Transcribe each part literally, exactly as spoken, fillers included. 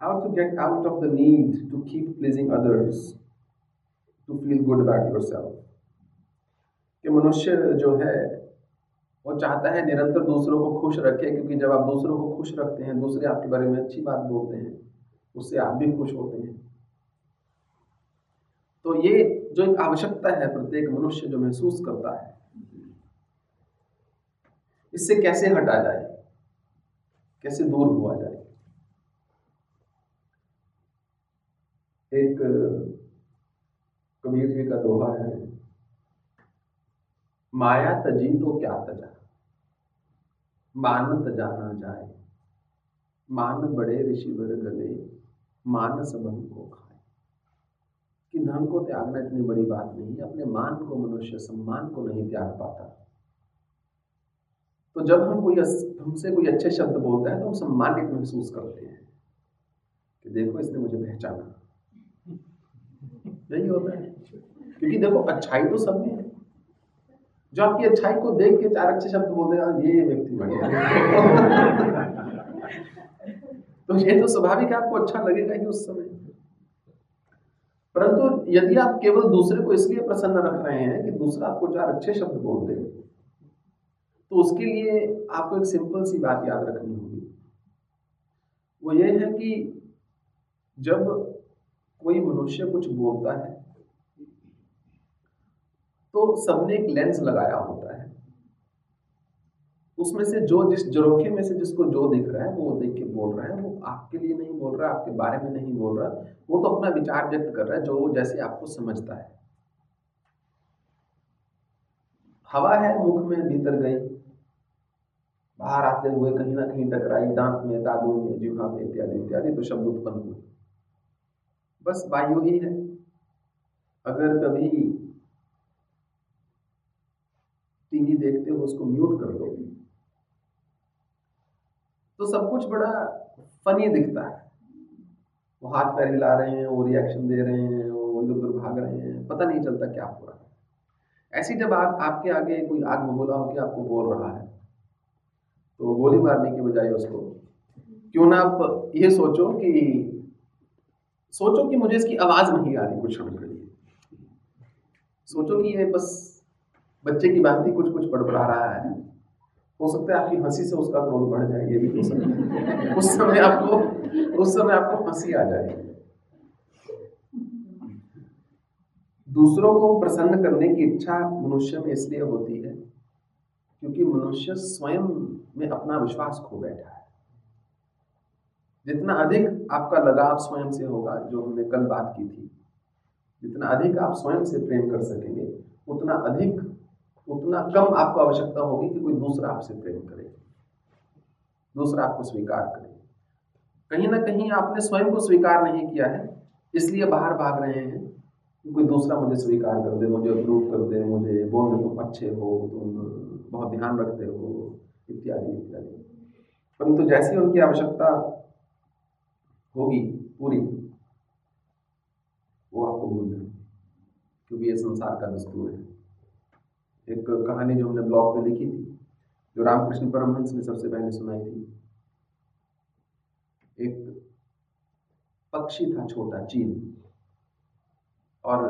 How to get out of the need to keep pleasing others, to feel good about yourself. कि मनुष्य जो है वो चाहता है निरंतर दूसरों को खुश रखे, क्योंकि जब आप दूसरों को खुश रखते हैं, दूसरे आपके बारे में अच्छी बात बोलते हैं, उससे आप भी खुश होते हैं। तो ये जो एक आवश्यकता है प्रत्येक मनुष्य जो महसूस करता है, इससे कैसे हटा जाए, कैसे दूर हुआ जाए। एक कबीर जी का दोहा है, माया तजी तो क्या तजा, मान तजा ना जाए, मान बड़े ऋषिवर गले, मान सबन को खाए। कि धन को त्यागना इतनी बड़ी बात नहीं, अपने मान को मनुष्य सम्मान को नहीं त्याग पाता। तो जब हम कोई हमसे कोई अच्छे शब्द बोलता है तो हम सम्मानित महसूस करते हैं कि देखो इसने मुझे पहचाना। नहीं होता है, क्योंकि देखो अच्छाई तो सब में है। जो आपकी अच्छाई को देख के चार अच्छे शब्द बोलते हैं, ये व्यक्ति बढ़िया तो ये तो स्वाभाविक आपको अच्छा लगेगा ही उस समय। परंतु यदि आप केवल दूसरे को इसलिए प्रसन्न रख रहे हैं कि दूसरा आपको चार अच्छे शब्द बोल दे, तो उसके लिए आपको एक सिंपल सी बात याद रखनी होगी। वो ये है कि जब कोई मनुष्य कुछ बोलता है तो सबने एक लेंस लगाया होता है, उसमें से जो जिस जरोखे में से जिसको जो दिख रहा है वो देख के बोल रहा है। वो आपके लिए नहीं बोल रहा, आपके बारे में नहीं बोल रहा, वो तो अपना विचार व्यक्त कर रहा है जो जैसे आपको समझता है। हवा है मुख में भीतर गई, बाहर आते हुए कहीं ना कहीं टकराई, दांत में, तालू में, जीवा में, इत्यादि इत्यादि, तो शब्द उत्पन्न हुए। बस वायु ही है। अगर कभी टीवी देखते हो उसको म्यूट कर दो तो सब कुछ बड़ा फनी दिखता है। वो हाथ पैर हिला रहे हैं, वो रिएक्शन दे रहे हैं, वो इधर उधर भाग रहे हैं, पता नहीं चलता क्या हो रहा है। ऐसी जब आग आपके आगे कोई आग बबूला होकर आपको बोल रहा है तो गोली मारने की बजाय उसको क्यों ना आप ये सोचो कि सोचो कि मुझे इसकी आवाज नहीं आ रही, कुछ क्षण के लिए सोचो कि ये बस बच्चे की बात ही कुछ कुछ बड़बड़ा रहा है। हो सकता है आपकी हंसी से उसका क्रोध बढ़ जाए, ये भी हो सकता है। उस समय आपको उस समय आपको हंसी आ जाए। दूसरों को प्रसन्न करने की इच्छा मनुष्य में इसलिए होती है क्योंकि मनुष्य स्वयं में अपना विश्वास खो बैठा है। जितना अधिक आपका लगाव स्वयं से होगा, जो हमने कल बात की थी, जितना अधिक आप स्वयं से प्रेम कर सकेंगे उतना अधिक उतना कम आपको आवश्यकता होगी कि कोई दूसरा आपसे प्रेम करे, दूसरा आपको स्वीकार करे। कहीं ना कहीं आपने स्वयं को स्वीकार नहीं किया है, इसलिए बाहर भाग रहे हैं कि कोई दूसरा मुझे स्वीकार कर दे, मुझे अप्रूव कर दे, मुझे बोल दे तुम अच्छे हो, तुम बहुत ध्यान रखते हो, इत्यादि इत्यादि। परंतु तो जैसी उनकी आवश्यकता होगी पूरी, वो आपको भूल जाए, क्योंकि ये संसार का दस्तूर है। एक कहानी जो हमने ब्लॉग में लिखी थी, जो रामकृष्ण परमहंस ने सबसे पहले सुनाई थी। एक पक्षी था छोटा, चील, और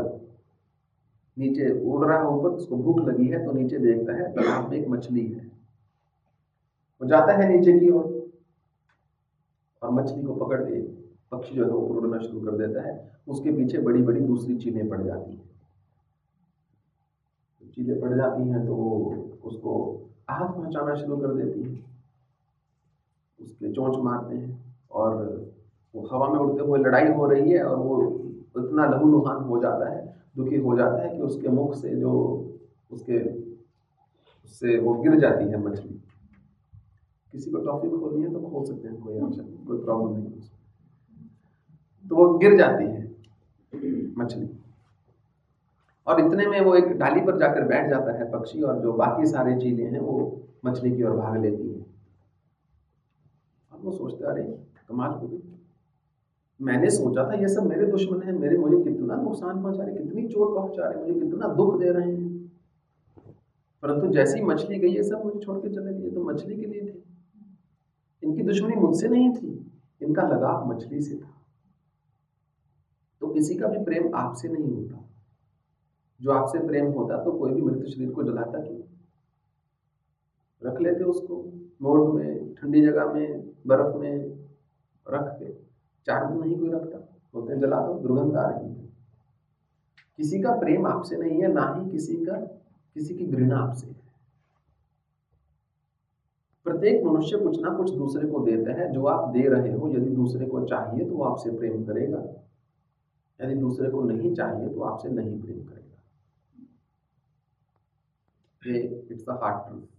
नीचे उड़ रहा है, ऊपर उसको भूख लगी है तो नीचे देखता है तालाब में एक मछली है। वो जाता है नीचे की ओर और मछली को पकड़ के पक्षी जो है वो उड़ना शुरू कर देता है। उसके पीछे बड़ी बड़ी दूसरी चीलें पड़ जाती हैं। चीलें पड़ जाती हैं तो वो उसको आहत पहुंचाना शुरू कर देती है, उसके चोंच मारते हैं और वो हवा में उड़ते हुए लड़ाई हो रही है और वो इतना लहूलुहान हो जाता है, दुखी हो जाता है कि उसके मुख से जो उसके उससे वो गिर जाती है मछली। किसी को टॉफी खोलनी है तो खोल सकते हैं, कोई आवश्यक कोई प्रॉब्लम नहीं है। तो वो गिर जाती है मछली और इतने में वो एक डाली पर जाकर बैठ जाता है पक्षी, और जो बाकी सारे चीलें हैं वो मछली की ओर भाग लेती हैं। अब वो सोचते अरे कमाल हो गई, मैंने सोचा था ये सब मेरे दुश्मन हैं, मेरे मुझे कितना नुकसान पहुंचा रहे, कितनी चोट पहुंचा रहे, मुझे कितना दुख दे रहे हैं। परंतु जैसी मछली गई ये सब मुझे छोड़ के चले गए, तो मछली के लिए थे, इनकी दुश्मनी मुझसे नहीं थी, इनका लगाव मछली से था। तो किसी का भी प्रेम आपसे नहीं होता। जो आपसे प्रेम होता तो कोई भी मृत शरीर को जलाता क्यों? रख लेते उसको मोड़ में, ठंडी जगह में, बर्फ में रख के। चार दिन नहीं कोई रखता, बोलते हैं जला दो, दुर्गंध आ रही है। किसी का प्रेम आपसे नहीं है, ना ही किसी का किसी की घृणा आपसे है। प्रत्येक मनुष्य कुछ ना कुछ दूसरे को देता है। जो आप दे रहे हो, यदि दूसरे को चाहिए तो वो आपसे प्रेम करेगा, यदि दूसरे को नहीं चाहिए तो आपसे नहीं प्रेम करेगा। It's the hard truth.